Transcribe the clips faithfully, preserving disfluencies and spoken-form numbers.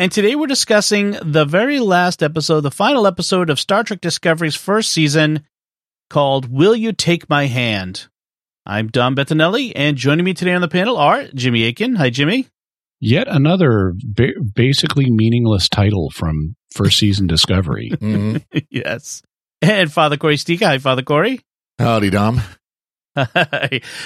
And today we're discussing the very last episode, the final episode of Star Trek Discovery's first season, called Will You Take My Hand? I'm Dom Bettinelli, and joining me today on the panel are Jimmy Akin. Hi, Jimmy. Yet another ba- basically meaningless title from first season Discovery. Mm-hmm. Yes. And Father Cory Sticha. Hi, Father Cory. Howdy, Dom.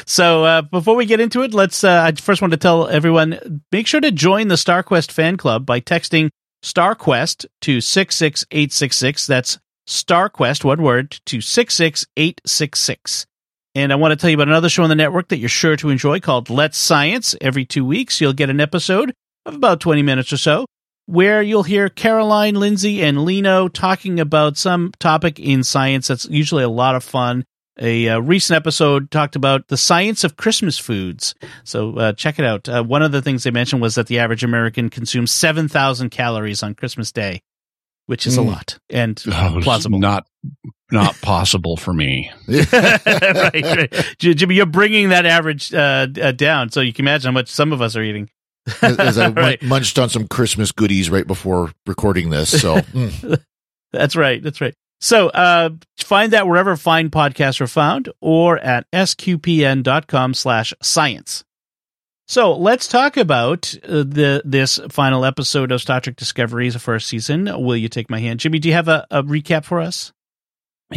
So uh, before we get into it, let's. Uh, I first want to tell everyone, make sure to join the StarQuest fan club by texting StarQuest to six six eight six six. That's StarQuest, one word, to six six eight six six. And I want to tell you about another show on the network that you're sure to enjoy called Let's Science. Every two weeks, you'll get an episode of about twenty minutes or so, where you'll hear Caroline, Lindsay, and Lino talking about some topic in science that's usually a lot of fun. A uh, recent episode talked about the science of Christmas foods. So uh, check it out. Uh, one of the things they mentioned was that the average American consumes seven thousand calories on Christmas Day, which is mm. a lot and oh, plausible. Not not possible for me. right, right. Jimmy, you're bringing that average uh, down, so you can imagine how much some of us are eating. as, as I right. munched on some Christmas goodies right before recording this. So mm. That's right. That's right. So uh, find that wherever fine podcasts are found or at sqpn.com slash science. So let's talk about uh, the this final episode of Star Trek Discovery's first season. Will You Take My Hand? Jimmy, do you have a, a recap for us?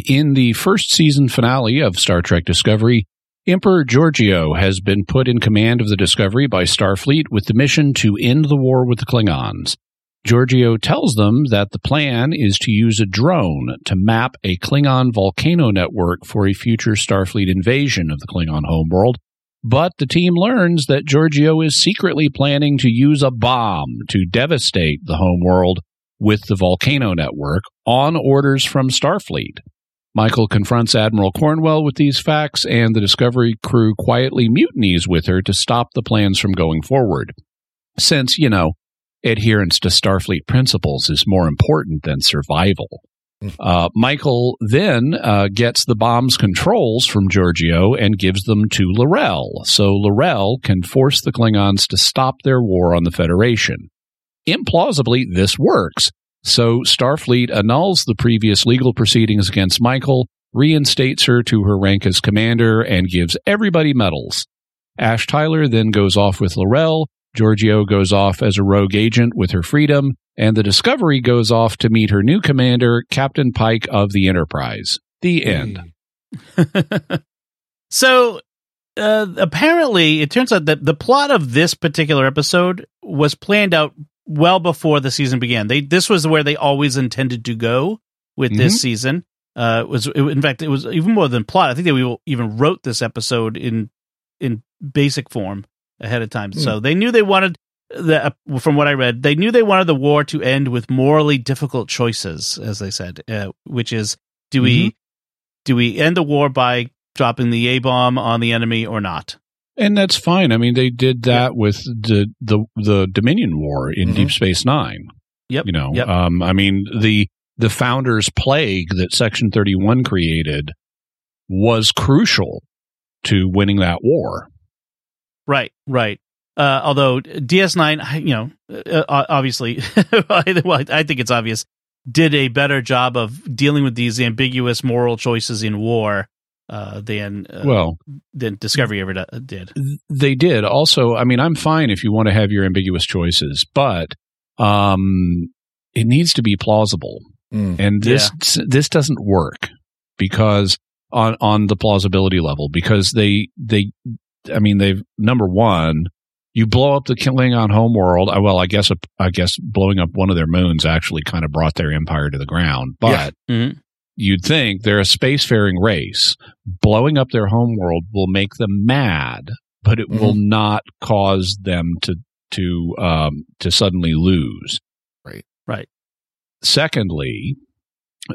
In the first season finale of Star Trek Discovery, Emperor Giorgio has been put in command of the Discovery by Starfleet with the mission to end the war with the Klingons. Giorgio tells them that the plan is to use a drone to map a Klingon volcano network for a future Starfleet invasion of the Klingon homeworld, but the team learns that Giorgio is secretly planning to use a bomb to devastate the homeworld with the volcano network on orders from Starfleet. Michael confronts Admiral Cornwell with these facts, and the Discovery crew quietly mutinies with her to stop the plans from going forward. Since, you know, adherence to Starfleet principles is more important than survival. Uh, Michael then uh, gets the bomb's controls from Giorgio and gives them to L'Rell, so L'Rell can force the Klingons to stop their war on the Federation. Implausibly, this works, so Starfleet annuls the previous legal proceedings against Michael, reinstates her to her rank as commander, and gives everybody medals. Ash Tyler then goes off with L'Rell, Giorgio goes off as a rogue agent with her freedom, and the Discovery goes off to meet her new commander, Captain Pike of the Enterprise. The end. So, uh, apparently, it turns out that the plot of this particular episode was planned out well before the season began. They This was where they always intended to go with mm-hmm. this season. Uh, it was it, In fact, it was even more than plot. I think they even wrote this episode in in basic form ahead of time. Mm. So they knew they wanted, the, uh, from what I read, they knew they wanted the war to end with morally difficult choices, as they said, uh, which is, do mm-hmm. we do we end the war by dropping the A-bomb on the enemy or not? And that's fine. I mean, they did that yep. with the, the the Dominion War in mm-hmm. Deep Space Nine. Yep. You know, yep. Um, I mean, the the Founders' Plague that Section thirty-one created was crucial to winning that war. Right, right. Uh, although D S nine, you know, uh, obviously, well, I think it's obvious, did a better job of dealing with these ambiguous moral choices in war uh, than uh, well than Discovery ever did. They did. Also, I mean, I'm fine if you want to have your ambiguous choices, but um, it needs to be plausible. Mm. And this yeah. this doesn't work because on on the plausibility level, because they they. I mean, they've number one, you blow up the Klingon homeworld. Well, I guess I guess blowing up one of their moons actually kind of brought their empire to the ground. But yeah. mm-hmm. you'd think they're a spacefaring race. Blowing up their homeworld will make them mad, but it mm-hmm. will not cause them to to um, to suddenly lose. Right, right. Secondly,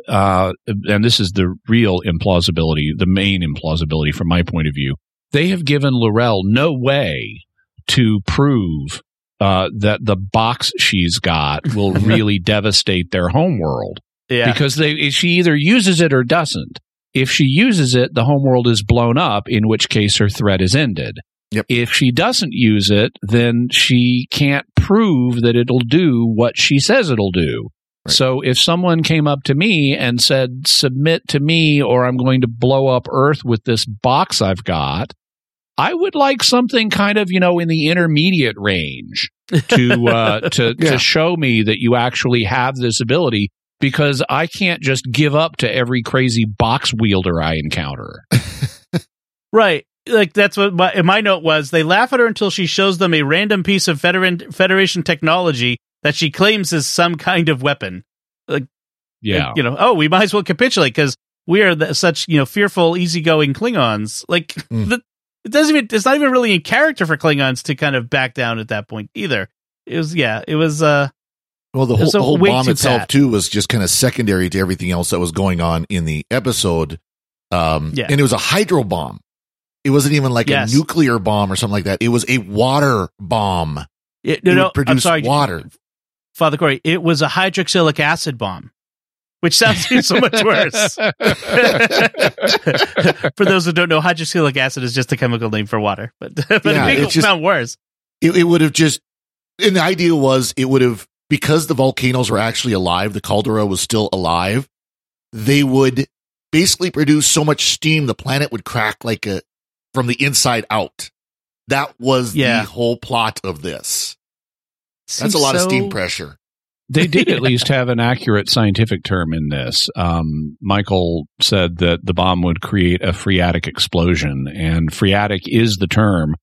uh, and this is the real implausibility, the main implausibility from my point of view, they have given L'Rell no way to prove uh, that the box she's got will really devastate their homeworld. Yeah. Because they, she either uses it or doesn't. If she uses it, the homeworld is blown up, in which case her threat is ended. Yep. If she doesn't use it, then she can't prove that it'll do what she says it'll do. Right. So if someone came up to me and said, submit to me or I'm going to blow up Earth with this box I've got, I would like something kind of, you know, in the intermediate range to uh, to, yeah. to show me that you actually have this ability, because I can't just give up to every crazy box wielder I encounter. Right. Like, that's what my, my note was. They laugh at her until she shows them a random piece of Federan, Federation technology that she claims is some kind of weapon. Like, yeah, like, you know, oh, we might as well capitulate because we are the, such, you know, fearful, easygoing Klingons. Like, mm. the, it doesn't even, it's not even really in character for Klingons to kind of back down at that point either. It was, yeah, it was, uh, well, the whole, so the whole bomb itself, pat. too, was just kind of secondary to everything else that was going on in the episode. Um, yeah. And it was a hydro bomb. It wasn't even like yes. a nuclear bomb or something like that. It was a water bomb. It, no, it no, produced I'm sorry, water. Father Cory, it was a hydroxylic acid bomb, which sounds so much worse. For those who don't know, hydroxylic acid is just a chemical name for water. But, but yeah, it, it just, sound worse. It, it would have just... And the idea was it would have... Because the volcanoes were actually alive, the caldera was still alive, they would basically produce so much steam the planet would crack like a from the inside out. That was yeah. the whole plot of this. Seems That's a lot so... of steam pressure. They did at least have an accurate scientific term in this. Um, Michael said that the bomb would create a phreatic explosion, and phreatic is the term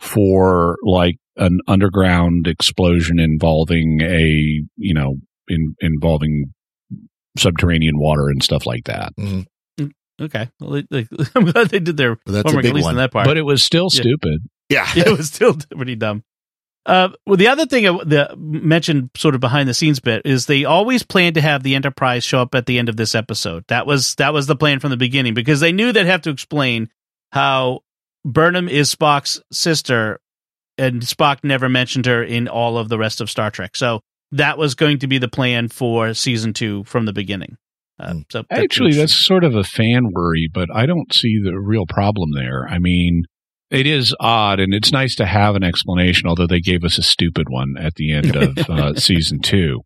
for like an underground explosion involving a, you know, in, involving subterranean water and stuff like that. Mm-hmm. Okay. Well, like, I'm glad they did their well, homework, at least in that part. But it was still yeah. stupid. Yeah. yeah. It was still pretty dumb. Uh, well, the other thing that mentioned sort of behind the scenes bit is they always planned to have the Enterprise show up at the end of this episode. That was, that was the plan from the beginning, because they knew they'd have to explain how Burnham is Spock's sister, and Spock never mentioned her in all of the rest of Star Trek. So that was going to be the plan for season two from the beginning. Uh, so that's Actually, that's sort of a fan worry, but I don't see the real problem there. I mean, it is odd, and it's nice to have an explanation, although they gave us a stupid one at the end of uh, season two.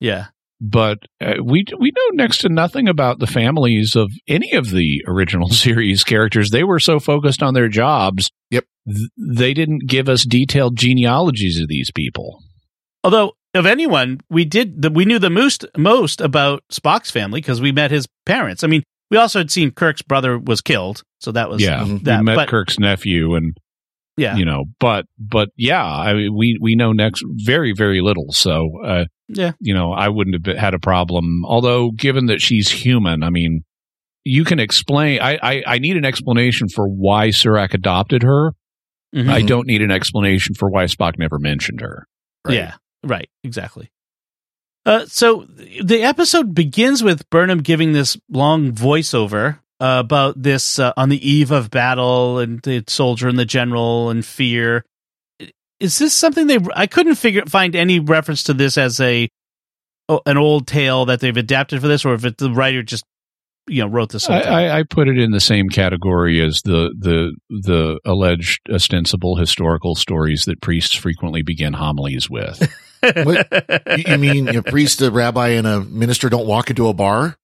Yeah. But uh, we we know next to nothing about the families of any of the original series characters. They were so focused on their jobs. Yep. Th- they didn't give us detailed genealogies of these people. Although, of anyone, we did the, we knew the most most about Spock's family because we met his parents. I mean, we also had seen Kirk's brother was killed, so that was yeah. That. We met but, Kirk's nephew, and yeah, you know, but but yeah, I mean, we we know next very very little, so. Uh, Yeah, you know, I wouldn't have had a problem. Although, given that she's human, I mean, you can explain. I I, I need an explanation for why Sarek adopted her. Mm-hmm. I don't need an explanation for why Spock never mentioned her. Right? Yeah, right, exactly. Uh, so the episode begins with Burnham giving this long voiceover uh, about this uh, on the eve of battle and the soldier and the general and fear. Is this something they? I couldn't figure find any reference to this as a an old tale that they've adapted for this, or if it, the writer just you know wrote this. Whole I, I put it in the same category as the the the alleged ostensible historical stories that priests frequently begin homilies with. What? You mean a priest, a rabbi, and a minister don't walk into a bar?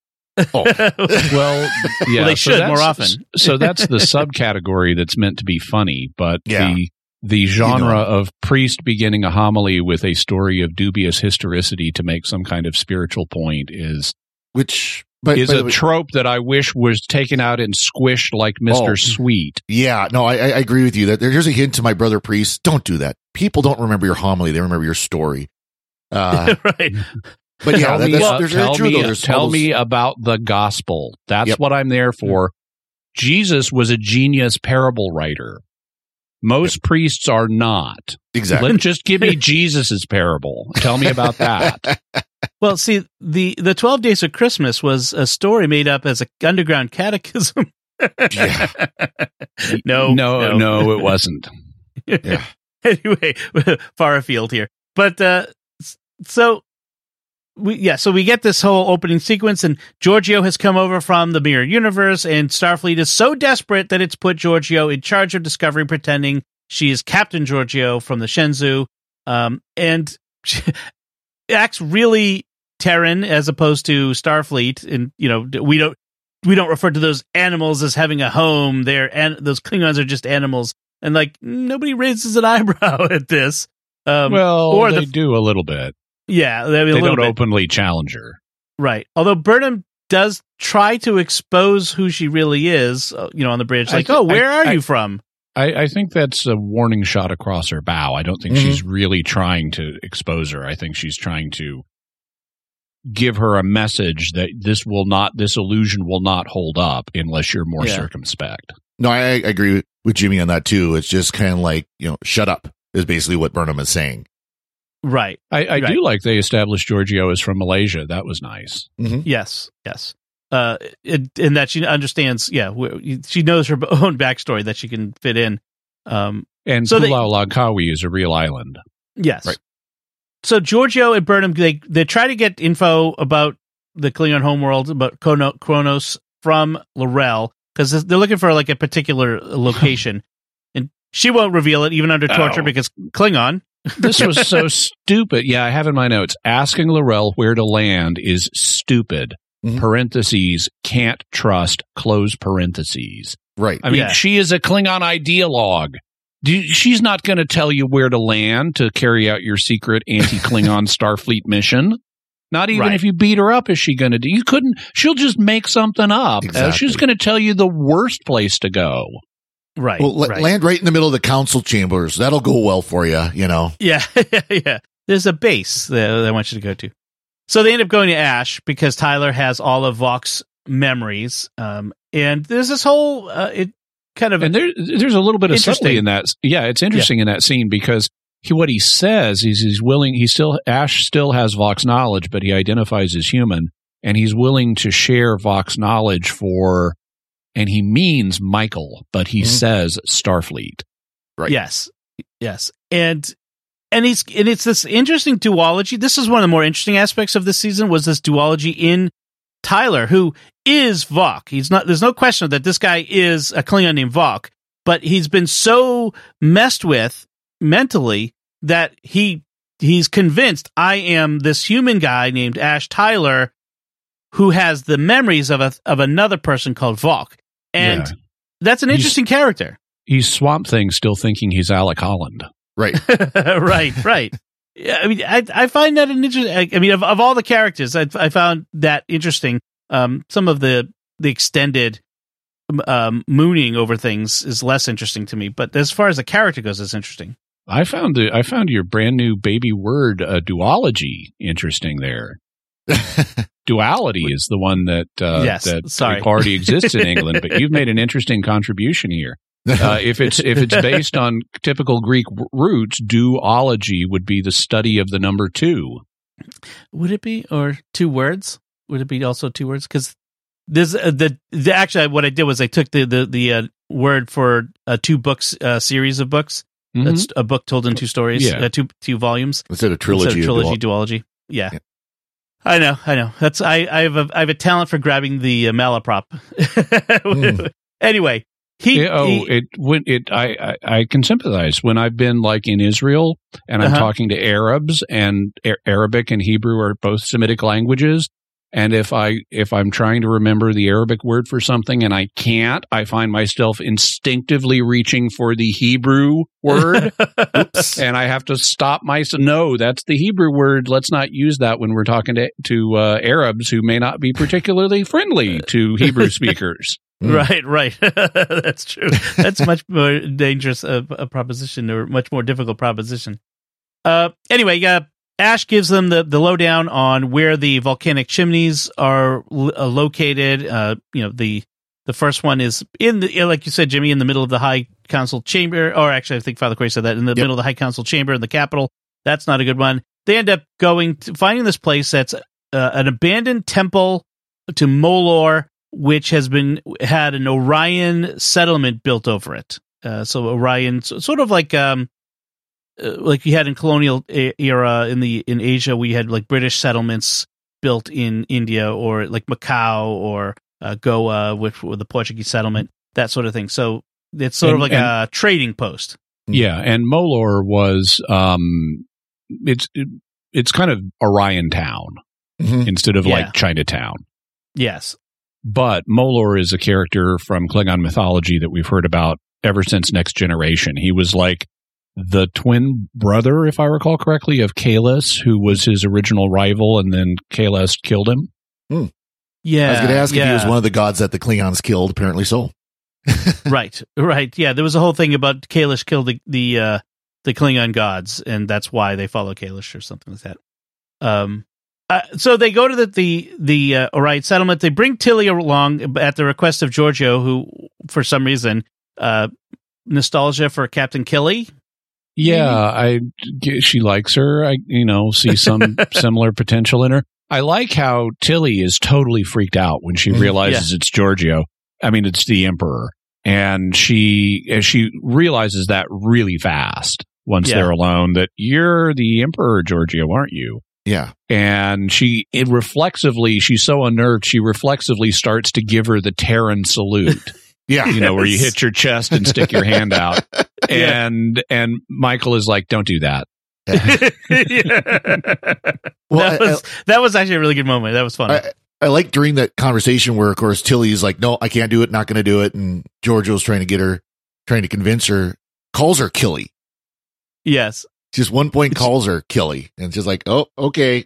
Oh. Well, yeah, well, they should so more often. So that's the subcategory that's meant to be funny, but yeah. the. The genre you know. of priest beginning a homily with a story of dubious historicity to make some kind of spiritual point is which but, is but, a but, trope that I wish was taken out and squished like Mister Oh, Sweet. Yeah, no, I, I agree with you. That there, here's a hint to my brother priest. Don't do that. People don't remember your homily; they remember your story. Uh, right. But yeah, tell that, me, that's, uh, there's tell, true, me, there's tell those... me about the gospel. That's yep. what I'm there for. Jesus was a genius parable writer. Most yep. priests are not. Exactly. Let, just give me Jesus's parable. Tell me about that. Well, see, the, the twelve Days of Christmas was a story made up as an underground catechism. Yeah. no, no, no, no, it wasn't. Yeah. Anyway, far afield here. But uh, so, we yeah, so we get this whole opening sequence, and Giorgio has come over from the mirror universe, and Starfleet is so desperate that it's put Giorgio in charge of Discovery, pretending she is Captain Giorgio from the Shenzhou, um, and she acts really Terran as opposed to Starfleet, and you know we don't we don't refer to those animals as having a home. They're an- those Klingons are just animals. And, like, nobody raises an eyebrow at this. Um, well, or they the, do a little bit. Yeah. They, I mean, they a don't bit. openly challenge her. Right. Although Burnham does try to expose who she really is, you know, on the bridge. Like, th- oh, where I, are I, you from? I, I think that's a warning shot across her bow. I don't think mm-hmm. she's really trying to expose her. I think she's trying to give her a message that this will not, this illusion will not hold up unless you're more yeah. circumspect. No, I, I agree with With Jimmy on that, too. It's just kind of like, you know, shut up is basically what Burnham is saying. Right. I, I right. do like they established Giorgio is from Malaysia. That was nice. Mm-hmm. Yes. Yes. Uh, it, and that she understands. Yeah. She knows her own backstory that she can fit in. Um, and so Pulau Langkawi is a real island. Yes. Right. So Giorgio and Burnham, they, they try to get info about the Klingon homeworld, about Kronos from L'Rell. Because they're looking for, like, a particular location, and she won't reveal it even under torture oh. because Klingon. This was so stupid. Yeah, I have in my notes, asking L'Rell where to land is stupid, mm-hmm. parentheses, can't trust, close parentheses. Right. I mean, yeah. she is a Klingon ideologue. Do, she's not going to tell you where to land to carry out your secret anti-Klingon Starfleet mission. Not even right. if you beat her up is she going to do. You couldn't. She'll just make something up. Exactly. Uh, she's going to tell you the worst place to go. Right. Well, right. Land right in the middle of the council chambers. That'll go well for you, you know. Yeah. yeah. There's a base that I want you to go to. So they end up going to Ash because Tyler has all of Voq's memories. Um, and there's this whole uh, it kind of. And there, there's a little bit of subtlety in that. Yeah. It's interesting yeah. in that scene because. He, what he says is he's willing, he still, Ash still has Voq's knowledge, but he identifies as human, and he's willing to share Voq's knowledge for, and he means Michael, but he mm-hmm. says Starfleet. Right. Yes. Yes. And, and he's, and it's this interesting duology. This is one of the more interesting aspects of this season was this duology in Tyler, who is Voq. He's not, there's no question that this guy is a Klingon named Voq, but he's been so messed with mentally that he he's convinced I am this human guy named Ash Tyler who has the memories of a of another person called Voq, and yeah. that's an interesting he's, character. He's Swamp Thing still thinking he's Alec Holland, right? right, right. Yeah, I mean, I I find that an interesting. I mean, of, of all the characters, I I found that interesting. Um, some of the the extended. Um, mooning over things is less interesting to me, but as far as the character goes, it's interesting. I found the I found your brand new baby word uh, duology interesting. There, duality is the one that uh, yes, that sorry. already exists in England, but you've made an interesting contribution here. Uh, if it's if it's based on typical Greek roots, duology would be the study of the number two. Would it be or two words? Would it be also two words? Because This uh, the, the actually what I did was I took the the the uh, word for a uh, two books uh, series of books. Mm-hmm. That's a book told in two stories, yeah. uh, two two volumes. Instead of trilogy, Instead of trilogy, dual- duology. Yeah. yeah, I know, I know. That's I I have a I have a talent for grabbing the uh, malaprop. mm. Anyway, he it, oh he, it when it I, I I can sympathize when I've been like in Israel and I'm uh-huh. talking to Arabs and a- Arabic and Hebrew are both Semitic languages. And if I if I'm trying to remember the Arabic word for something and I can't, I find myself instinctively reaching for the Hebrew word. Oops. And I have to stop myself. No, that's the Hebrew word. Let's not use that when we're talking to to uh, Arabs who may not be particularly friendly to Hebrew speakers. Right, right. That's true. That's much more dangerous a, a proposition or much more difficult proposition. Uh, anyway, uh, Ash gives them the, the lowdown on where the volcanic chimneys are l- uh, located. Uh, you know, the the first one is in the like you said, Jimmy, in the middle of the high Council chamber, or actually I think Father Quay said that, in the yep. middle of the High Council chamber in the Capitol. That's not a good one. They end up going to, finding this place that's uh, an abandoned temple to Molor, which has been had an Orion settlement built over it. Uh, so Orion, so, sort of like um, like you had in colonial era in the in Asia, we had like British settlements built in India, or like Macau or uh, Goa, which were the Portuguese settlement, that sort of thing. So it's sort and, of like and, a trading post. Yeah, and Molor was um, it's it, it's kind of Orion Town mm-hmm. instead of yeah. like Chinatown. Yes. But Molor is a character from Klingon mythology that we've heard about ever since Next Generation. He was like the twin brother, if I recall correctly, of Kahless, who was his original rival, and then Kahless killed him. Hmm. Yeah. I was going to ask yeah. if he was one of the gods that the Klingons killed, apparently so. Right, right. Yeah, there was a whole thing about Kahless killed the the, uh, the Klingon gods, and that's why they follow Kahless or something like that. Um. Uh, so they go to the the, the uh, Orion settlement. They bring Tilly along at the request of Giorgio, who, for some reason, uh, nostalgia for Captain Killy. Yeah, I she likes her. I you know see some similar potential in her. I like how Tilly is totally freaked out when she realizes yeah. it's Giorgio. I mean, it's the Emperor, and she she realizes that really fast once yeah. they're alone. That you're the Emperor, Giorgio, aren't you? Yeah. And she it reflexively, she's so unnerved, she reflexively starts to give her the Terran salute. yeah. You know, yes. where you hit your chest and stick your hand out. yeah. And and Michael is like, don't do that. Yeah. yeah. Well, that, I, was, I, that was actually a really good moment. That was funny. I, I like during that conversation where, of course, Tilly's like, no, I can't do it. Not going to do it. And Giorgio's trying to get her, trying to convince her, calls her Killy. Yes. Just one point calls her Killy, and she's like, oh, okay.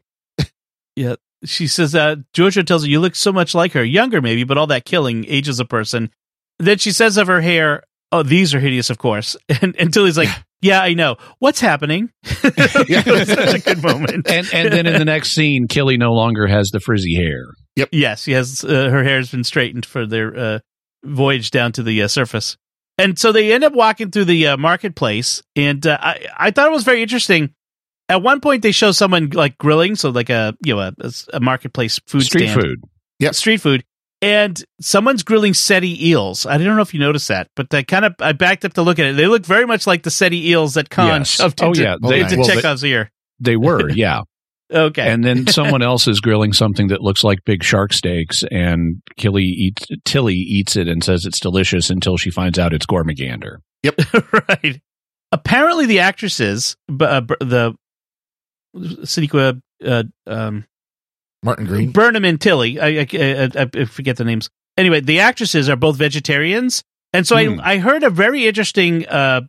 Yeah. She says, uh, Giorgio tells her, you look so much like her. Younger, maybe, but all that killing ages a person. Then she says of her hair, oh, these are hideous, of course. And, and Tilly's like, yeah, I know. What's happening? It was such a good moment. And, and then in the next scene, Killy no longer has the frizzy hair. Yep. Yes, she has, uh, her hair has been straightened for their uh, voyage down to the uh, surface. And so they end up walking through the uh, marketplace, and uh, I, I thought it was very interesting. At one point, they show someone like grilling, so like a you know a, a marketplace food street stand. food, yeah, street food, and someone's grilling seti eels. I don't know if you noticed that, but I kind of I backed up to look at it. They look very much like the seti eels that Khan yes. shoved oh, into, yeah. they, into well, Chekhov's they, ear. They were, yeah. Okay. And then someone else is grilling something that looks like big shark steaks, and Killy eats, Tilly eats it and says it's delicious until she finds out it's Gormagander. Yep. Right. Apparently the actresses, uh, the Sinequa, uh, um, Martin Green, Burnham and Tilly, I, I, I, I forget the names. Anyway, the actresses are both vegetarians. And so mm. I, I heard a very interesting uh,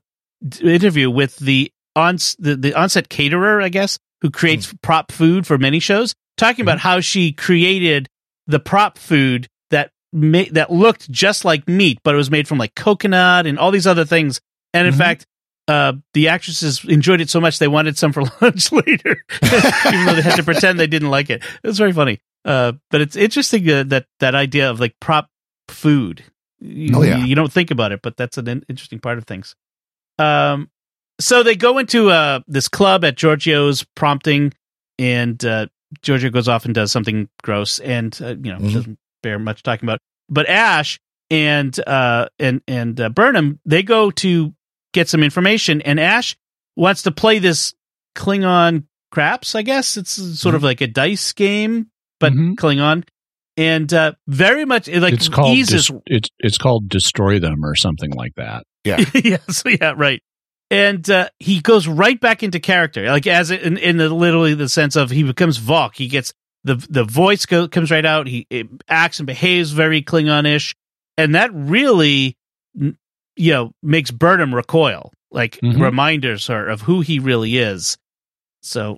interview with the, on, the, the onset caterer, I guess, who creates mm. prop food for many shows, talking mm. about how she created the prop food that ma- that looked just like meat, but it was made from like coconut and all these other things. And in mm-hmm. fact, uh, the actresses enjoyed it so much they wanted some for lunch later, even though they had to pretend they didn't like it. It was very funny. Uh, but it's interesting uh, that that idea of like prop food. You, oh, yeah. you don't think about it, but that's an interesting part of things. Um. So they go into uh, this club at Giorgio's prompting, and uh, Giorgio goes off and does something gross, and uh, you know mm-hmm. doesn't bear much talking about. But Ash and uh, and and uh, Burnham, they go to get some information, and Ash wants to play this Klingon craps. I guess it's sort mm-hmm. of like a dice game, but mm-hmm. Klingon, and uh, very much it, like it's called eases- dis- it's it's called Destroy Them or something like that. Yeah. yes. Yeah. Right. And uh, he goes right back into character, like as in, in the, literally the sense of he becomes Voq. He gets the the voice go, comes right out. He it acts and behaves very Klingon-ish, and that really, you know, makes Burnham recoil. Like mm-hmm. reminders her of who he really is. So,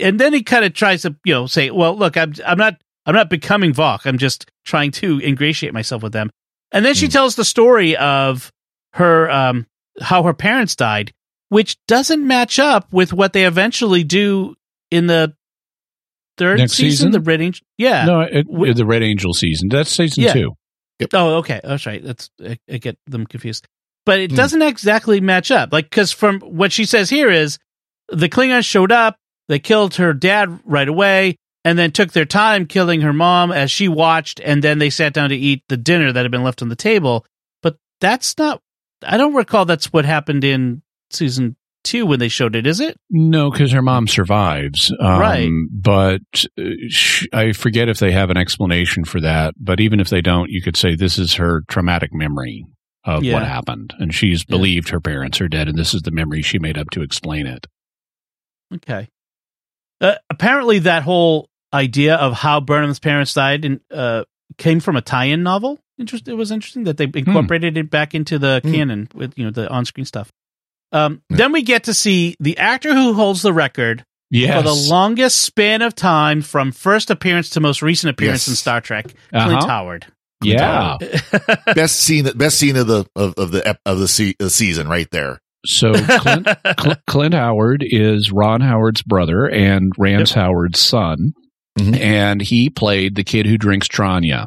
and then he kind of tries to you know say, well, look, I'm I'm not I'm not becoming Voq. I'm just trying to ingratiate myself with them. And then she mm. tells the story of her. Um, how her parents died, which doesn't match up with what they eventually do in the third Next season, season, the Red Angel. Yeah. No, it, it, the Red Angel season. That's season yeah. two. Yep. Oh, okay. That's right. That's I, I get them confused. but it doesn't mm. exactly match up. Like, because from what she says here is the Klingons showed up, they killed her dad right away, and then took their time killing her mom as she watched, and then they sat down to eat the dinner that had been left on the table. But that's not, I don't recall that's what happened in season two when they showed it, is it? No, because her mom survives. Um, right. But she, I forget if they have an explanation for that, but even if they don't, you could say this is her traumatic memory of yeah. what happened, and she's believed yeah. her parents are dead, and this is the memory she made up to explain it. Okay. Uh, apparently that whole idea of how Burnham's parents died in, uh, came from a tie-in novel. Interest, it was interesting that they incorporated mm. it back into the mm. canon with, you know, the on-screen stuff. Um, yeah. Then we get to see the actor who holds the record yes. for the longest span of time from first appearance to most recent appearance yes. in Star Trek, uh-huh. Clint Howard. Clint yeah, Howard. best scene, best scene of the of, of the of the, se- the season, right there. So Clint, Cl- Clint Howard is Ron Howard's brother and Rance yep. Howard's son, mm-hmm. and he played the kid who drinks Tranya.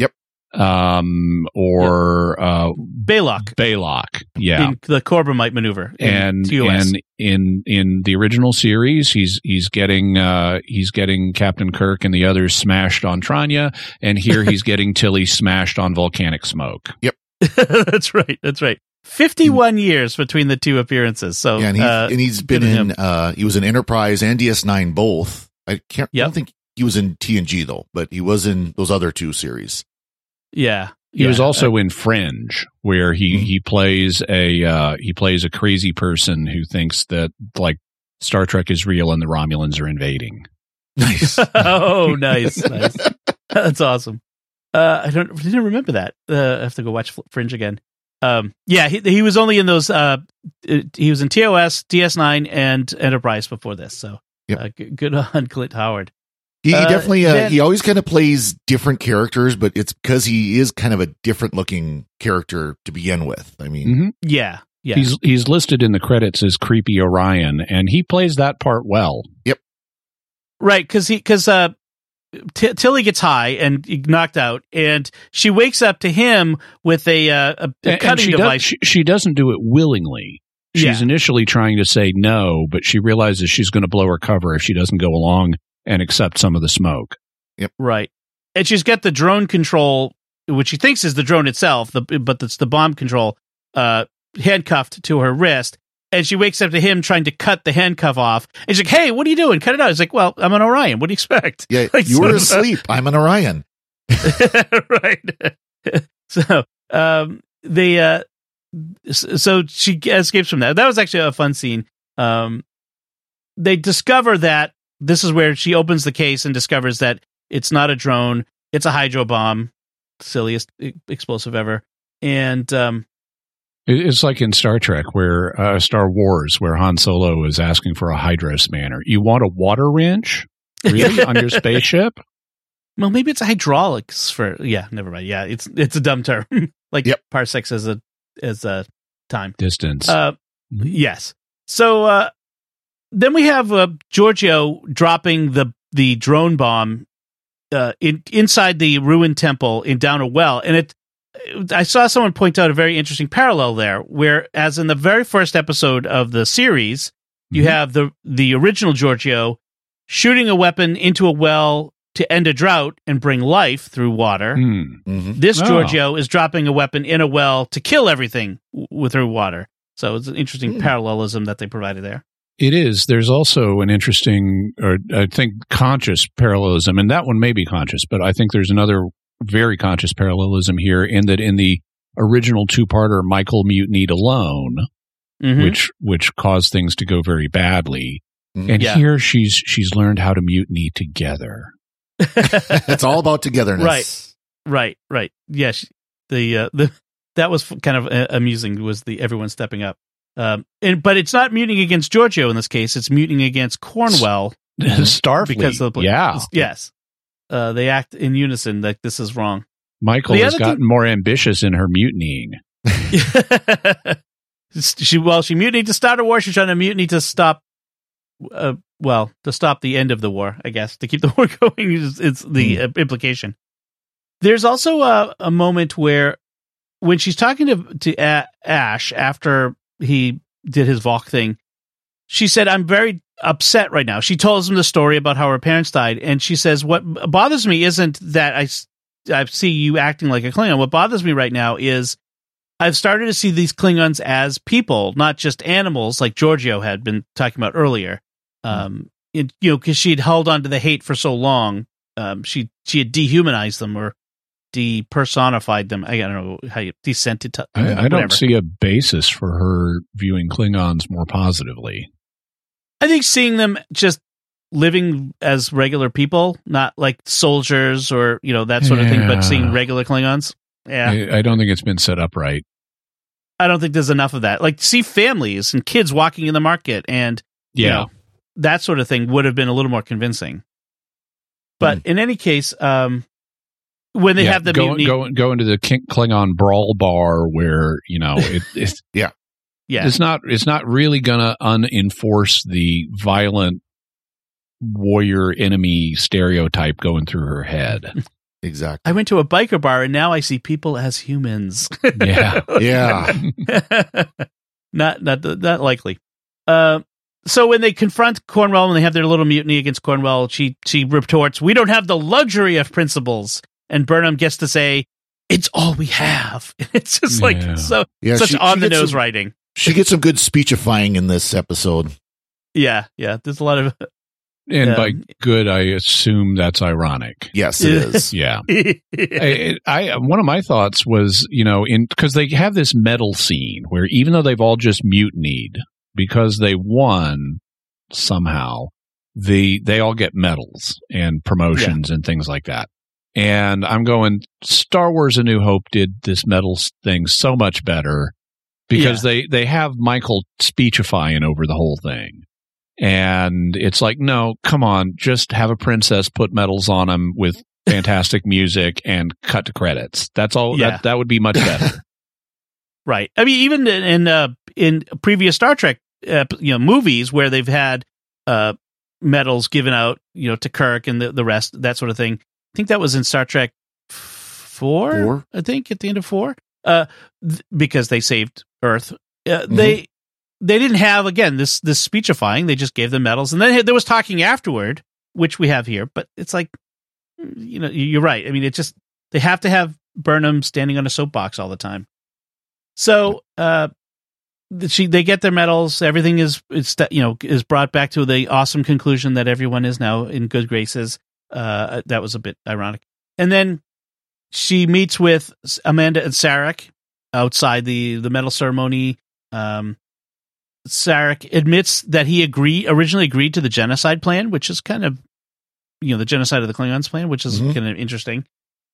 Yep. Um, or yep. uh, Baylock. Baylock. Yeah. In the Corbomite Maneuver. And in and in in the original series, he's he's getting uh, he's getting Captain Kirk and the others smashed on Tranya, and here he's getting Tilly smashed on volcanic smoke. Yep. That's right. That's right. fifty-one years between the two appearances. So, yeah, and, he's, uh, and he's been in, uh, he was in Enterprise and D S nine both. I can't, yep. I don't think he was in T N G though, but he was in those other two series. Yeah. He yeah. was also uh, in Fringe, where he, mm-hmm. he plays a, uh, he plays a crazy person who thinks that like Star Trek is real and the Romulans are invading. Nice. oh, nice. nice. That's awesome. Uh, I don't, I didn't remember that. Uh, I have to go watch Fringe again. Um, yeah, he he was only in those, uh, he was in T O S, D S nine, and Enterprise before this, so yep. uh, g- good on Clint Howard. He, he uh, definitely, uh, then, he always kind of plays different characters, but it's because he is kind of a different-looking character to begin with. I mean, mm-hmm. yeah, yeah. He's, he's listed in the credits as Creepy Orion, and he plays that part well. Yep. Right, because he, because, uh, T- Tilly gets high and knocked out, and she wakes up to him with a, uh, a, a and, cutting and she device. Does, she, she doesn't do it willingly. She's yeah. initially trying to say no, but she realizes she's going to blow her cover if she doesn't go along and accept some of the smoke. Yep. Right. And she's got the drone control, which she thinks is the drone itself, the, but it's the bomb control, uh, handcuffed to her wrist. And she wakes up to him trying to cut the handcuff off. And she's like, hey, what are you doing? Cut it out. He's like, well, I'm an Orion. What do you expect? Yeah, like, you were so, asleep. I'm an Orion. right. So um, they, uh, so she escapes from that. That was actually a fun scene. Um, they discover that this is where she opens the case and discovers that it's not a drone. It's a hydro bomb. Silliest explosive ever. And, um, it's like in Star Trek, where uh, Star Wars, where Han Solo is asking for a hydros manner. You want a water wrench, really, on your spaceship? Well, maybe it's hydraulics for. Yeah, never mind. Yeah, it's it's a dumb term, like yep. parsecs as a as a time distance. Uh, yes. So uh, then we have uh, Giorgio dropping the the drone bomb uh, in, inside the ruined temple in down a well, and it. I saw someone point out a very interesting parallel there, where as in the very first episode of the series, you mm-hmm. have the the original Giorgio shooting a weapon into a well to end a drought and bring life through water. Mm-hmm. This oh. Giorgio is dropping a weapon in a well to kill everything w- through water. So it's an interesting mm. parallelism that they provided there. It is. There's also an interesting, or I think conscious parallelism, and that one may be conscious, but I think there's another very conscious parallelism here in that in the original two-parter Michael mutinied alone, mm-hmm. which which caused things to go very badly, mm-hmm. and yeah. here she's she's learned how to mutiny together. It's all about togetherness, right? Right, right. Yes, yeah, the uh, the that was kind of uh, amusing. Was the everyone stepping up? Um, and but it's not mutinying against Giorgio in this case. It's mutinying against Cornwell, Starfleet, because of the yeah, yes. Uh, they act in unison that this is wrong. Michael has gotten thing- more ambitious in her mutinying. she well, she mutinied to start a war. She's trying to mutiny to stop, uh, well, to stop the end of the war. I guess to keep the war going is, is the mm. uh, implication. There's also a, a moment where when she's talking to to uh, Ash after he did his Voq thing, she said, "I'm very upset right now." She tells him the story about how her parents died, and she says, "What bothers me isn't that I, I see you acting like a Klingon. What bothers me right now is I've started to see these Klingons as people, not just animals, like Giorgio had been talking about earlier." Um, it, you know, because she'd held on to the hate for so long, um, she she had dehumanized them or depersonified them. I don't know how you descented. To, I, I don't see a basis for her viewing Klingons more positively. I think seeing them just living as regular people, not like soldiers or, you know, that sort yeah. of thing, but seeing regular Klingons. Yeah, I, I don't think it's been set up right. I don't think there's enough of that. Like, see families and kids walking in the market and yeah, you know, that sort of thing would have been a little more convincing. But mm. in any case, um, when they yeah, have the go, mutiny, go, go into the Klingon brawl bar where, you know, it, it's yeah. Yeah. It's not it's not really going to unenforce the violent warrior enemy stereotype going through her head. Exactly. I went to a biker bar and now I see people as humans. Yeah. Yeah. not not not likely. Uh, so when they confront Cornwell and they have their little mutiny against Cornwell, she she retorts, "We don't have the luxury of principles." And Burnham gets to say, "It's all we have." It's just yeah. like so yeah, such she, on she the nose some- writing. She gets some good speechifying in this episode. Yeah, yeah. There's a lot of... And um, by good, I assume that's ironic. Yes, it is. Yeah. I, I, one of my thoughts was, you know, in because they have this medal scene where even though they've all just mutinied, because they won somehow, the they all get medals and promotions yeah. and things like that. And I'm going, Star Wars A New Hope did this medal thing so much better. Because yeah. they, they have Michael speechifying over the whole thing. And it's like, no, come on, just have a princess put medals on them with fantastic music and cut to credits. That's all. Yeah. That that would be much better. Right. I mean, even in in, uh, in previous Star Trek uh, you know, movies where they've had uh, medals given out, you know, to Kirk and the, the rest, that sort of thing. I think that was in Star Trek four, four? I think, at the end of four. Uh, th- because they saved Earth. Uh, mm-hmm. They they didn't have, again, this this speechifying. They just gave them medals. And then there was talking afterward, which we have here. But it's like, you know, you're right. I mean, it just, they have to have Burnham standing on a soapbox all the time. So uh, she they get their medals. Everything is, it's, you know, is brought back to the awesome conclusion that everyone is now in good graces. Uh, that was a bit ironic. And then she meets with Amanda and Sarek outside the, the medal ceremony. Um, Sarek admits that he agree originally agreed to the genocide plan, which is kind of, you know, the genocide of the Klingons plan, which is mm-hmm. kind of interesting.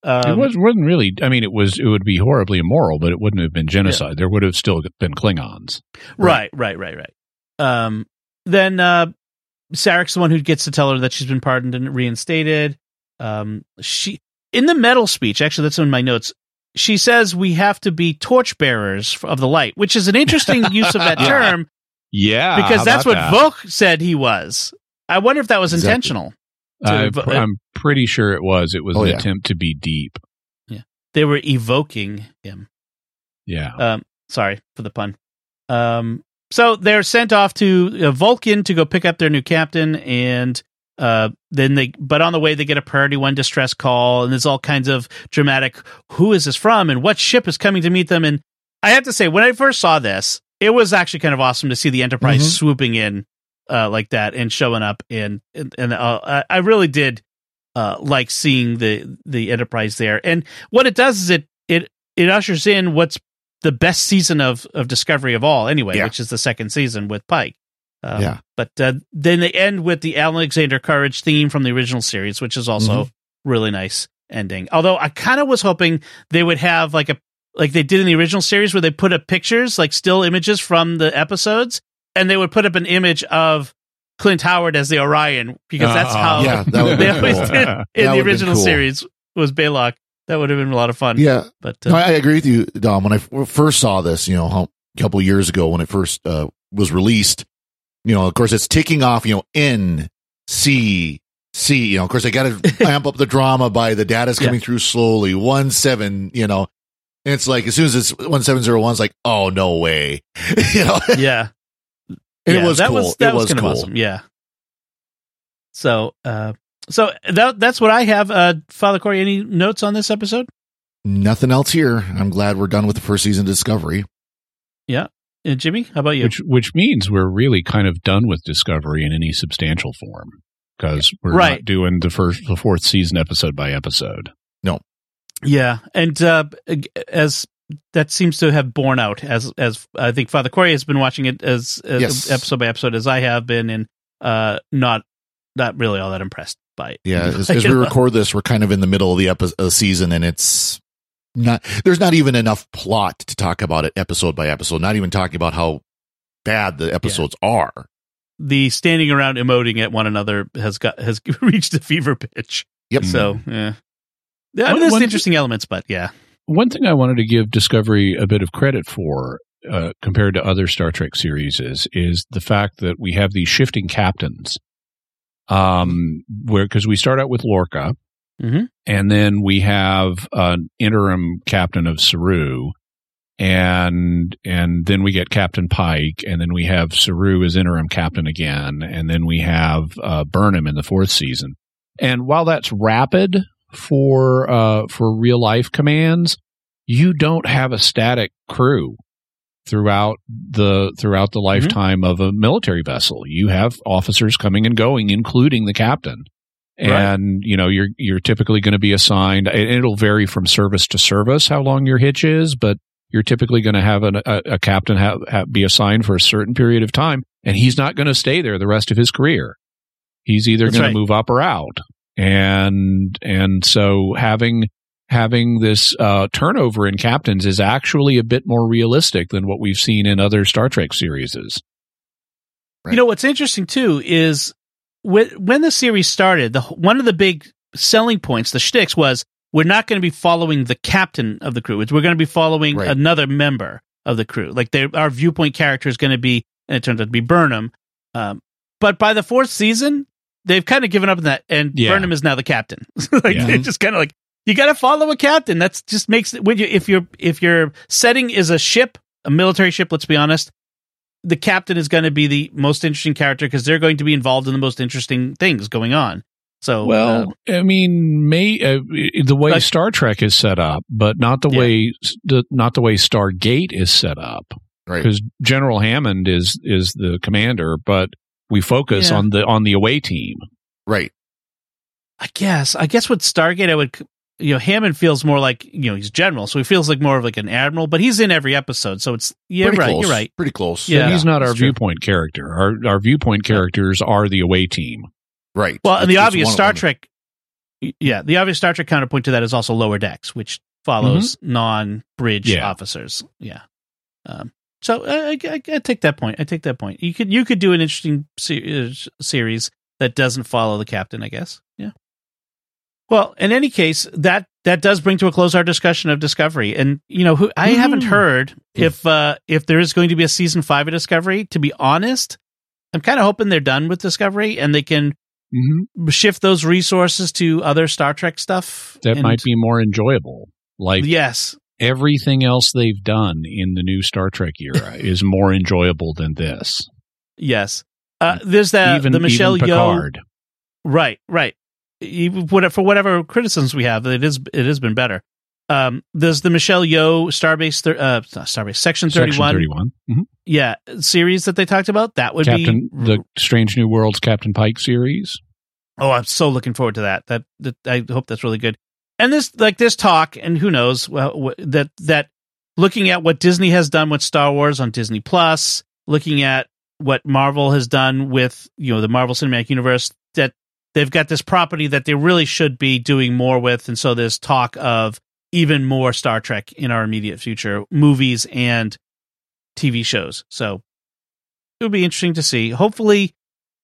Um, it was, wasn't really, I mean, it was, it would be horribly immoral, but it wouldn't have been genocide. Yeah. There would have still been Klingons. Right, right, right, right. right. Um, then uh, Sarek's the one who gets to tell her that she's been pardoned and reinstated. Um, she... In the medal speech, actually, that's in my notes, she says we have to be torchbearers of the light, which is an interesting use of that yeah. term. Yeah. Because that's what that? Voq said he was. I wonder if that was exactly. intentional. Uh, evo- I'm pretty sure it was. It was oh, an yeah. attempt to be deep. Yeah. They were evoking him. Yeah. Um, sorry for the pun. Um, so they're sent off to uh, Vulcan to go pick up their new captain, and Uh, then they, but on the way they get a priority one distress call, and there's all kinds of dramatic. Who is this from, and what ship is coming to meet them? And I have to say, when I first saw this, it was actually kind of awesome to see the Enterprise mm-hmm. swooping in uh, like that and showing up. And and, and uh, I really did uh, like seeing the the Enterprise there. And what it does is it it it ushers in what's the best season of of Discovery of all, anyway, yeah. which is the second season with Pike. Um, yeah, but uh, then they end with the Alexander Courage theme from the original series, which is also mm-hmm. really nice ending. Although I kind of was hoping they would have like a like they did in the original series where they put up pictures, like still images from the episodes, and they would put up an image of Clint Howard as the Orion, because uh, that's how yeah, that they always cool. did in that the original cool. series was Baylock. That would have been a lot of fun. Yeah, but uh, no, I agree with you, Dom. When I first saw this, you know, a couple years ago when it first uh, was released. You know, of course, it's ticking off, you know, N, C, C. You know, of course, I got to amp up the drama by the data's coming yeah. through slowly. One, seven, you know. And it's like, as soon as it's seventeen oh one's like, oh, no way. You know? Yeah. And yeah, it was that cool. Was, that it was, was cool. Awesome. Yeah. So, uh, so that that's what I have. Uh, Father Cory, any notes on this episode? Nothing else here. I'm glad we're done with the first season of Discovery. Yeah. And Jimmy, how about you? Which, which means we're really kind of done with Discovery in any substantial form, because we're right. not doing the first, the fourth season episode by episode. No. Yeah. And uh, as that seems to have borne out, as as I think Father Cory has been watching it as, as yes. episode by episode as I have been, and uh, not not really all that impressed by it. Yeah. As, as we record this, we're kind of in the middle of the episode, uh, season, and it's. Not there's not even enough plot to talk about it episode by episode, not even talking about how bad the episodes yeah. are. The standing around emoting at one another has got has reached a fever pitch. Yep. So yeah. yeah one, I mean, there's interesting th- elements, but yeah. One thing I wanted to give Discovery a bit of credit for, uh, compared to other Star Trek series, is, is the fact that we have these shifting captains. Um where because we start out with Lorca. Mm-hmm. And then we have an interim captain of Saru, and and then we get Captain Pike, and then we have Saru as interim captain again, and then we have uh, Burnham in the fourth season. And while that's rapid for uh, for real life commands, you don't have a static crew throughout the throughout the lifetime mm-hmm. of a military vessel. You have officers coming and going, including the captain. And, right. you know, you're you're typically going to be assigned, and it'll vary from service to service how long your hitch is, but you're typically going to have an, a, a captain have, have be assigned for a certain period of time, and he's not going to stay there the rest of his career. He's either going right. to move up or out. And and so having having this uh, turnover in captains is actually a bit more realistic than what we've seen in other Star Trek series. Right. You know, what's interesting, too, is when the series started, the, one of the big selling points, the shticks, was we're not going to be following the captain of the crew. We're going to be following right. another member of the crew. Like our viewpoint character is going to be, and it turns out to be Burnham. Um, but by the fourth season, they've kind of given up on that, and yeah. Burnham is now the captain. like yeah. They're just kind of like, you got to follow a captain. That's just makes when you if your if your setting is a ship, a military ship. Let's be honest. The captain is going to be the most interesting character because they're going to be involved in the most interesting things going on. So, well, uh, I mean, may uh, the way like, Star Trek is set up, but not the yeah. way the, not the way Stargate is set up. Right. Because General Hammond is is the commander, but we focus yeah. on the on the away team. Right. I guess. I guess with Stargate, I would. You know, Hammond feels more like, you know, he's general, so he feels like more of like an admiral, but he's in every episode, so it's, yeah, pretty right, close. You're right. Pretty close. Yeah, and he's not our true. viewpoint character. Our our viewpoint characters yeah. are the away team. Right. Well, and it's, the obvious Star Trek, yeah, the obvious Star Trek counterpoint to that is also Lower Decks, which follows mm-hmm. non-bridge yeah. officers. Yeah. Um, so I, I, I take that point. I take that point. You could, you could do an interesting se- series that doesn't follow the captain, I guess. Yeah. Well, in any case, that, that does bring to a close our discussion of Discovery. And, you know, who, I mm-hmm. haven't heard if uh, if there is going to be a season five of Discovery. To be honest, I'm kind of hoping they're done with Discovery and they can mm-hmm. shift those resources to other Star Trek stuff. That and, might be more enjoyable. Like, yes, everything else they've done in the new Star Trek era is more enjoyable than this. Yes. Uh, there's that, even, the Michelle Yeoh. Right, right. For whatever criticisms we have, it is it has been better. Um, there's the Michelle Yeoh Starbase, thir- uh, not Starbase Section thirty-one, Section thirty-one. Mm-hmm. yeah, series that they talked about. That would Captain, be the Strange New Worlds Captain Pike series. Oh, I'm so looking forward to that. That, that I hope that's really good. And this like this talk, and who knows well, that that looking at what Disney has done with Star Wars on Disney Plus, looking at what Marvel has done with you know the Marvel Cinematic Universe, that. They've got this property that they really should be doing more with, and so there's talk of even more Star Trek in our immediate future, movies and T V shows. So it would be interesting to see. Hopefully,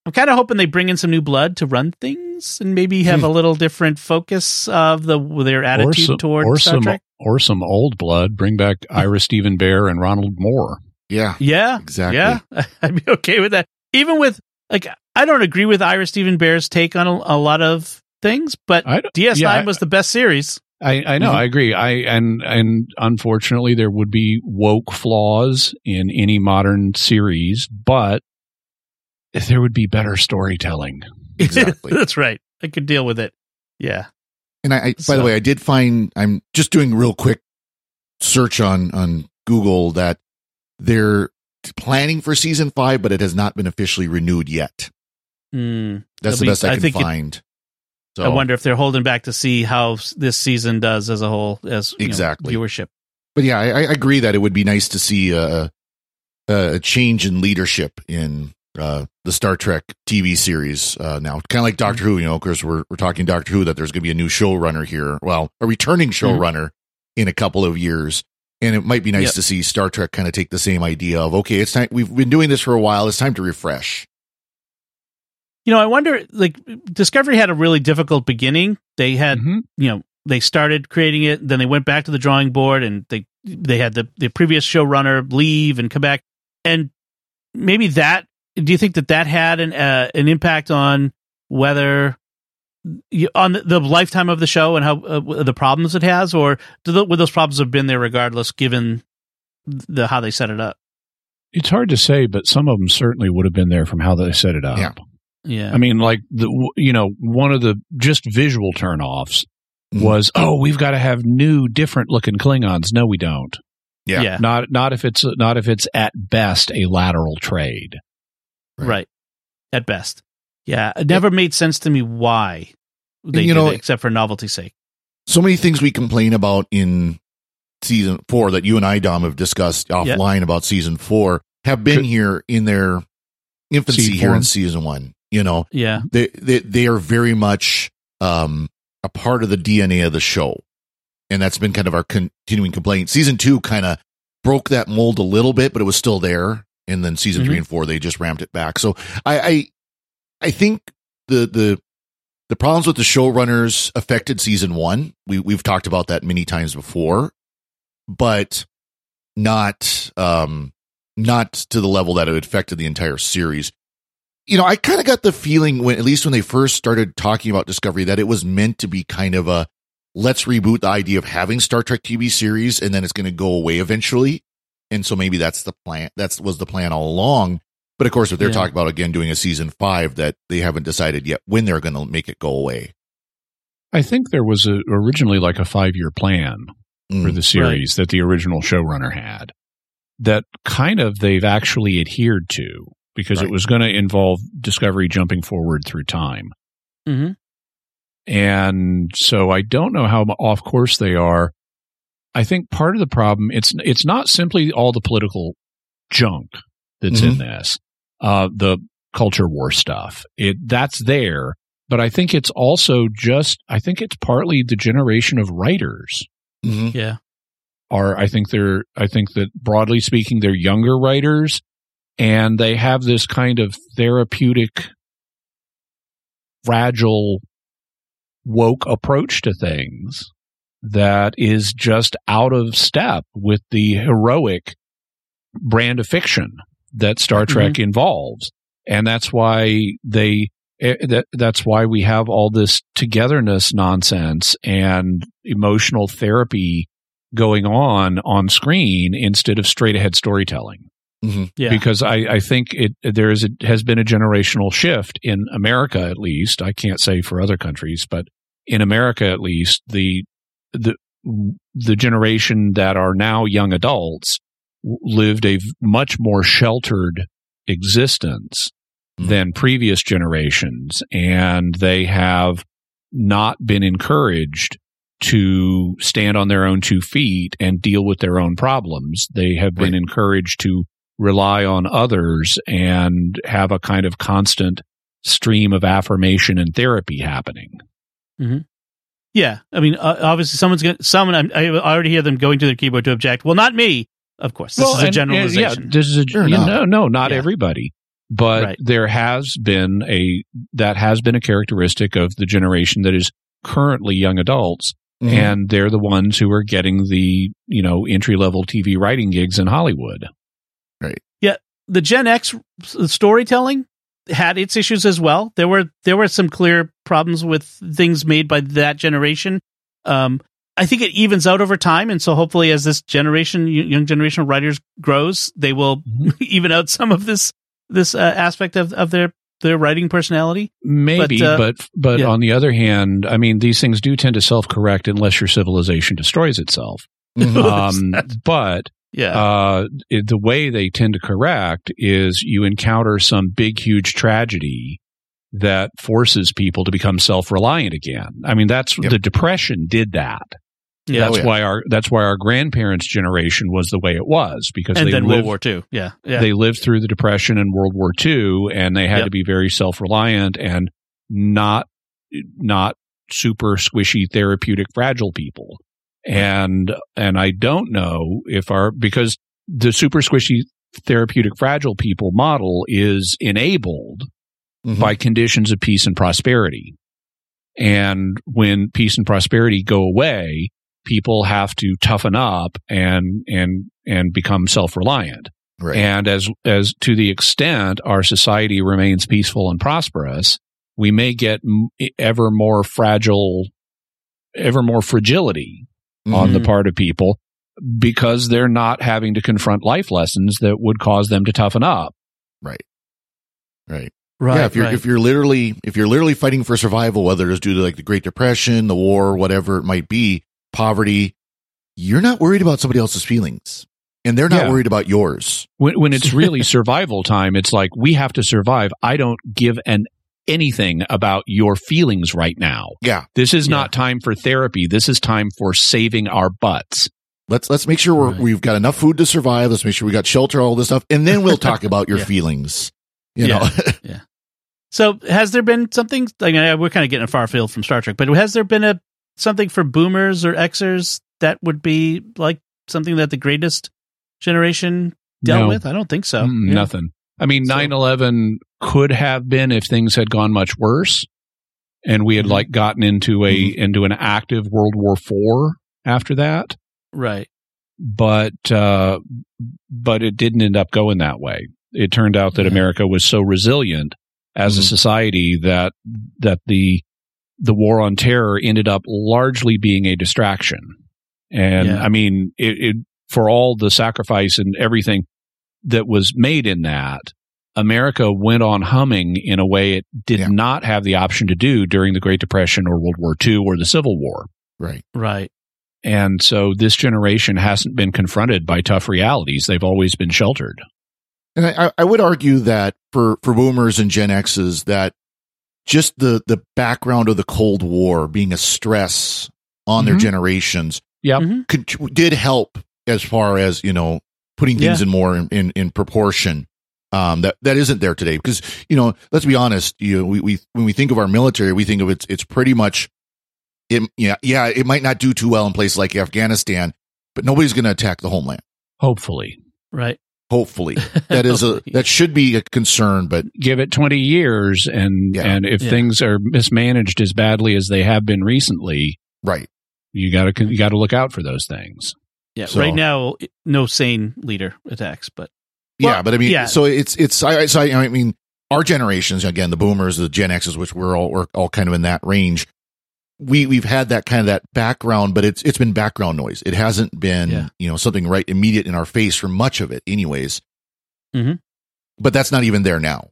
I'm kind of hoping they bring in some new blood to run things and maybe have hmm. a little different focus of the their attitude some, towards Star some, Trek. Or some old blood. Bring back Ira Steven Behr and Ronald Moore. Yeah. Yeah. Exactly. Yeah. I'd be okay with that. Even with, like... I don't agree with Ira Steven Behr's take on a, a lot of things, but D S nine yeah, I, was the best series. I, I know. Mm-hmm. I agree. I and and unfortunately, there would be woke flaws in any modern series, but there would be better storytelling. Exactly. That's right. I could deal with it. Yeah. And I, I so. by the way, I did find. I'm just doing real quick search on on Google that they're planning for season five, but it has not been officially renewed yet. Mm. That's At the least, best I, I can find. It, So, I wonder if they're holding back to see how this season does as a whole, as exactly. you know, viewership. But yeah, I, I agree that it would be nice to see a, a change in leadership in uh, the Star Trek T V series uh, now. Kind of like Doctor Who, you know, because we're, we're talking Doctor Who that there's going to be a new showrunner here. Well, a returning showrunner mm-hmm. in a couple of years. And it might be nice yep. to see Star Trek kind of take the same idea of, okay, it's time. We've been doing this for a while. It's time to refresh. You know, I wonder, like, Discovery had a really difficult beginning. They had, mm-hmm. you know, they started creating it, then they went back to the drawing board, and they they had the, the previous showrunner leave and come back. And maybe that, do you think that that had an uh, an impact on whether, you, on the, the lifetime of the show and how uh, the problems it has, or do the, would those problems have been there regardless, given the how they set it up? It's hard to say, but some of them certainly would have been there from how they set it up. Yeah. Yeah, I mean, like, the you know, one of the just visual turnoffs was, oh, we've got to have new, different looking Klingons. No, we don't. Yeah, yeah. not not if it's not if it's at best a lateral trade. Right, right. At best. Yeah, it never yeah. made sense to me why they you did know, it, except for novelty's sake. So many things we complain about in season four that you and I, Dom, have discussed offline yeah. about season four have been Could, here in their infancy season here in season one. You know, yeah, they, they they are very much um, a part of the D N A of the show. And that's been kind of our continuing complaint. Season two kind of broke that mold a little bit, but it was still there. And then season mm-hmm. three and four, they just ramped it back. So I, I I think the the the problems with the showrunners affected season one. We, we've talked about that many times before, but not um, not to the level that it affected the entire series. You know, I kind of got the feeling when, at least when they first started talking about Discovery, that it was meant to be kind of a let's reboot the idea of having Star Trek T V series, and then it's going to go away eventually. And so maybe that's the plan. That was the plan all along. But of course, if they're yeah. talking about again doing a season five, that they haven't decided yet when they're going to make it go away. I think there was a, originally like a five year plan mm, for the series right. that the original showrunner had. That kind of they've actually adhered to. Because right. it was going to involve Discovery jumping forward through time. Mm-hmm. And so I don't know how off course they are. I think part of the problem, it's it's not simply all the political junk that's mm-hmm. in this, uh, the culture war stuff. It that's there, but I think it's also just, I think it's partly the generation of writers. Mm-hmm. Yeah. Are, I think they're, I think that broadly speaking, they're younger writers. And they have this kind of therapeutic, fragile, woke approach to things that is just out of step with the heroic brand of fiction that Star Trek mm-hmm. involves. And that's why they that, that's why we have all this togetherness nonsense and emotional therapy going on on screen instead of straight ahead storytelling. Mm-hmm. Yeah. Because I, I think it there is a, has been a generational shift in America, at least. I can't say for other countries, but in America, at least, the the the generation that are now young adults lived a much more sheltered existence mm-hmm. than previous generations, and they have not been encouraged to stand on their own two feet and deal with their own problems. They have been right. encouraged to rely on others and have a kind of constant stream of affirmation and therapy happening. Mm-hmm. Yeah. I mean, uh, obviously someone's going to, someone, I already hear them going to their keyboard to object. Well, not me. Of course. This well, is and, a generalization. Yeah, this is a, sure you know, no, not yeah. everybody, but right. there has been a, that has been a characteristic of the generation that is currently young adults. Mm-hmm. And they're the ones who are getting the, you know, entry level T V writing gigs in Hollywood. Right. Yeah, the Gen X storytelling had its issues as well. There were there were some clear problems with things made by that generation. Um, I think it evens out over time, and so hopefully as this generation, young generation of writers grows, they will mm-hmm. even out some of this this uh, aspect of, of their, their writing personality. Maybe, but uh, but, but yeah. on the other hand, I mean, these things do tend to self-correct unless your civilization destroys itself. Mm-hmm. um, but yeah. uh, it, the way they tend to correct is you encounter some big, huge tragedy that forces people to become self-reliant again. I mean, that's yep. the Depression did that. Yeah, that's oh, yeah. why our that's why our grandparents' generation was the way it was, because and they then lived, World War Two. Yeah, yeah, they lived through the Depression and World War Two, and they had yep. to be very self-reliant and not not super squishy, therapeutic, fragile people. And and I don't know if our because the super squishy, therapeutic, fragile people model is enabled mm-hmm. by conditions of peace and prosperity, and when peace and prosperity go away, people have to toughen up and and and become self-reliant. Right. And as as to the extent our society remains peaceful and prosperous, we may get ever more fragile, ever more fragility mm-hmm. on the part of people because they're not having to confront life lessons that would cause them to toughen up. Right. Right. Right, yeah, if you're right. if you're literally if you're literally fighting for survival, whether it's due to like the Great Depression, the war, whatever it might be, poverty, you're not worried about somebody else's feelings, and they're not yeah. worried about yours. When, when it's really survival time, it's like we have to survive. I don't give an anything about your feelings right now. Yeah, this is yeah. not time for therapy. This is time for saving our butts. Let's let's make sure we're, right. we've got enough food to survive. Let's make sure we got shelter, all this stuff, and then we'll talk about your yeah. feelings. You yeah. know, yeah. So has there been something, I mean, we're kind of getting far afield from Star Trek, but has there been a something for boomers or Xers that would be like something that the greatest generation dealt no. with? I don't think so. Mm, yeah. Nothing. I mean, so, nine eleven could have been if things had gone much worse and we had mm-hmm. like gotten into a mm-hmm. into an active World War Four after that. Right. But uh, but it didn't end up going that way. It turned out that yeah. America was so resilient as mm-hmm. a society that that the the war on terror ended up largely being a distraction. And yeah. I mean, it, it for all the sacrifice and everything that was made in that, America went on humming in a way it did yeah. not have the option to do during the Great Depression or World War Two or the Civil War. Right. Right. And so this generation hasn't been confronted by tough realities. They've always been sheltered. And I, I would argue that for, for boomers and Gen X's, that just the, the background of the Cold War being a stress on mm-hmm. their generations yep. could, did help as far as, you know, putting things yeah. in more in, in, in proportion um, that, that isn't there today. Because, you know, let's be honest, you know, we, we when we think of our military, we think of it's it's pretty much, it, yeah, yeah, it might not do too well in places like Afghanistan, but nobody's going to attack the homeland. Hopefully. Right. Hopefully, that is a that should be a concern. But give it twenty years, and yeah. and if yeah. things are mismanaged as badly as they have been recently, right? You gotta you gotta look out for those things. Yeah. So, right now, no sane leader attacks, but well, yeah, but I mean, yeah. so it's it's I, so I I mean, our generations again, the boomers, the Gen X's, which we're all we're all kind of in that range. We we've had that kind of that background, but it's it's been background noise. It hasn't been yeah. you know something right immediate in our face for much of it, anyways. Mm-hmm. But that's not even there now.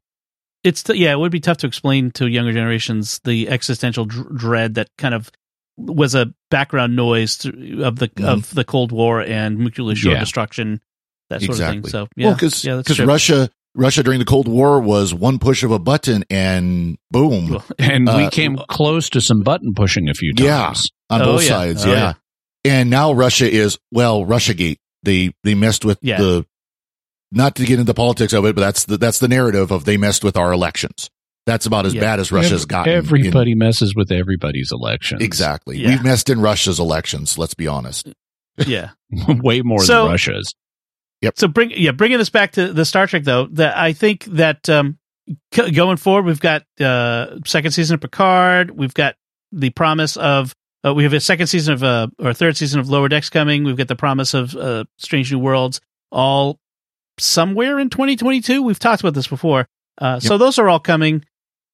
It's t- yeah, it would be tough to explain to younger generations the existential dr- dread that kind of was a background noise to, of the mm-hmm. of the Cold War and nuclear shore yeah. destruction, that sort exactly. of thing. So yeah, because well, because yeah, Russia. Russia during the Cold War was one push of a button and boom. And uh, we came close to some button pushing a few times. Yeah, on oh, both yeah. sides, oh, yeah. yeah. And now Russia is, well, Russiagate. They they messed with yeah. the, not to get into politics of it, but that's the, that's the narrative of they messed with our elections. That's about as yeah. bad as Russia's Every, gotten. Everybody in, messes with everybody's elections. Exactly. Yeah. We've messed in Russia's elections, let's be honest. Yeah. Way more so, than Russia's. Yep. So bring yeah bringing this back to the Star Trek though, that I think that um, c- going forward we've got uh, second season of Picard, we've got the promise of uh, we have a second season of uh, or third season of Lower Decks coming, we've got the promise of uh, Strange New Worlds, all somewhere in twenty twenty-two. We've talked about this before, uh, yep. so those are all coming.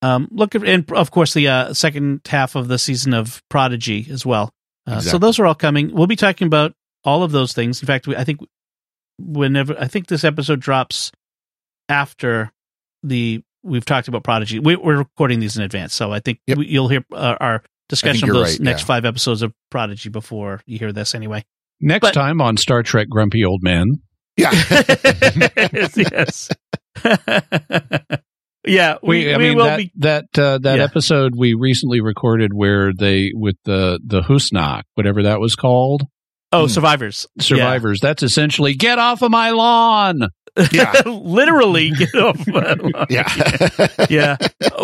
Um, look at, and of course the uh, second half of the season of Prodigy as well. Uh, exactly. So those are all coming. We'll be talking about all of those things. In fact, we, I think whenever I think this episode drops after the we've talked about Prodigy. We, we're recording these in advance, so I think yep. we, you'll hear uh, our discussion of those right, next yeah. five episodes of Prodigy before you hear this. Anyway, next but, time on Star Trek Grumpy Old Man. Yeah. yes. yeah. We, we, I mean, we will that, be that uh, that yeah. episode we recently recorded where they with the the Husnak, whatever that was called. Oh, mm. survivors! Survivors. Yeah. That's essentially get off of my lawn. Yeah, literally get off my lawn. Yeah, yeah.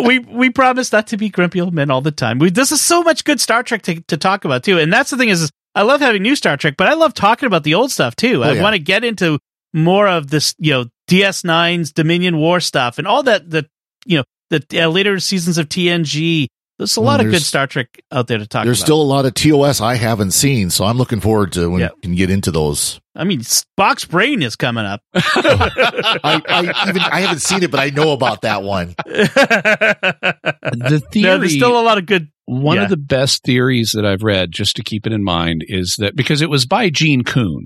We we promise not to be grumpy old men all the time. We this is so much good Star Trek to, to talk about too, and that's the thing is, is I love having new Star Trek, but I love talking about the old stuff too. Oh, I yeah. want to get into more of this, you know, D S nine's Dominion War stuff and all that. The you know the uh, later seasons of T N G. There's a well, lot of good Star Trek out there to talk there's about. There's still a lot of T O S I haven't seen, so I'm looking forward to when yeah. we can get into those. I mean, Spock's brain is coming up. I, I, even, I haven't seen it, but I know about that one. The theory, no, there's still a lot of good... One yeah. of the best theories that I've read, just to keep it in mind, is that... Because it was by Gene Kuhn,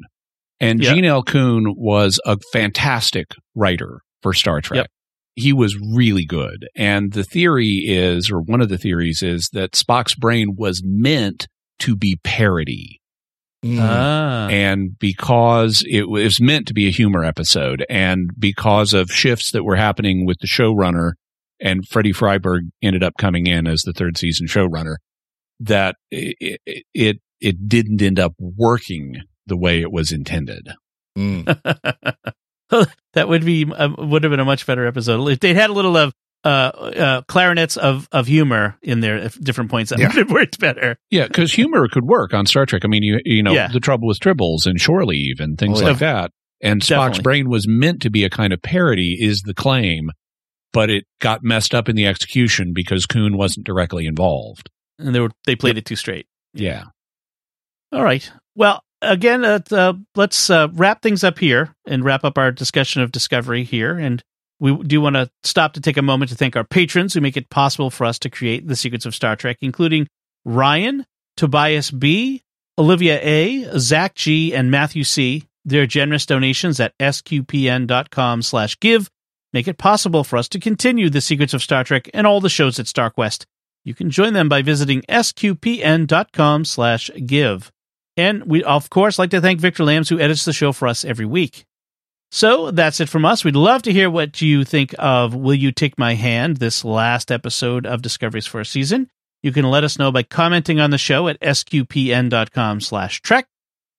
and yep. Gene L. Kuhn was a fantastic writer for Star Trek. Yep. He was really good. And the theory is, or one of the theories is that Spock's brain was meant to be parody. Mm. Ah. And because it was meant to be a humor episode and because of shifts that were happening with the showrunner and Freddie Freiberg ended up coming in as the third season showrunner, that it, it, it didn't end up working the way it was intended. Mm. That would be uh, would have been a much better episode if they'd had a little of uh, uh, clarinets of, of humor in there at different points. That yeah. would have worked better. Yeah, because humor could work on Star Trek. I mean, you you know, yeah. the trouble with Tribbles and Shore Leave and things oh, yeah. like that. And Spock's Definitely. brain was meant to be a kind of parody, is the claim, but it got messed up in the execution because Kuhn wasn't directly involved, and they were they played yep. it too straight. Yeah. All right. Well. Again, uh, uh, let's uh, wrap things up here and wrap up our discussion of Discovery here. And we do want to stop to take a moment to thank our patrons who make it possible for us to create the Secrets of Star Trek, including Ryan, Tobias B., Olivia A., Zach G., and Matthew C. Their generous donations at sqpn.com slash give make it possible for us to continue the Secrets of Star Trek and all the shows at StarQuest. You can join them by visiting sqpn.com slash give. And we, of course, like to thank Victor Lambs, who edits the show for us every week. So that's it from us. We'd love to hear what you think of Will You Take My Hand, this last episode of Discovery's first season. You can let us know by commenting on the show at sqpn.com slash trek,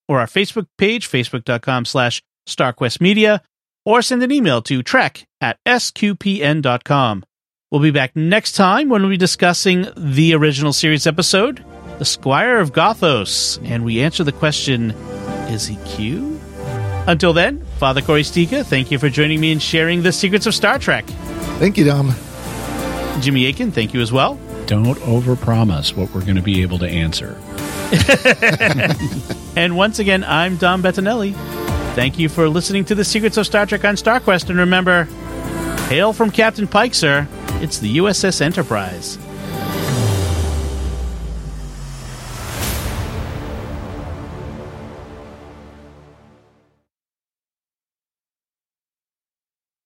or our Facebook page, facebook.com slash starquestmedia, or send an email to trek at sqpn.com. We'll be back next time when we'll be discussing the original series episode, The Squire of Gothos, and we answer the question, is he Q? Until then, Father Cory Sticha, thank you for joining me in sharing the secrets of Star Trek. Thank you, Dom. Jimmy Akin, thank you as well. Don't overpromise what we're going to be able to answer. And once again, I'm Dom Bettinelli. Thank you for listening to the Secrets of Star Trek on StarQuest, and remember, hail from Captain Pike, sir. It's the U S S Enterprise.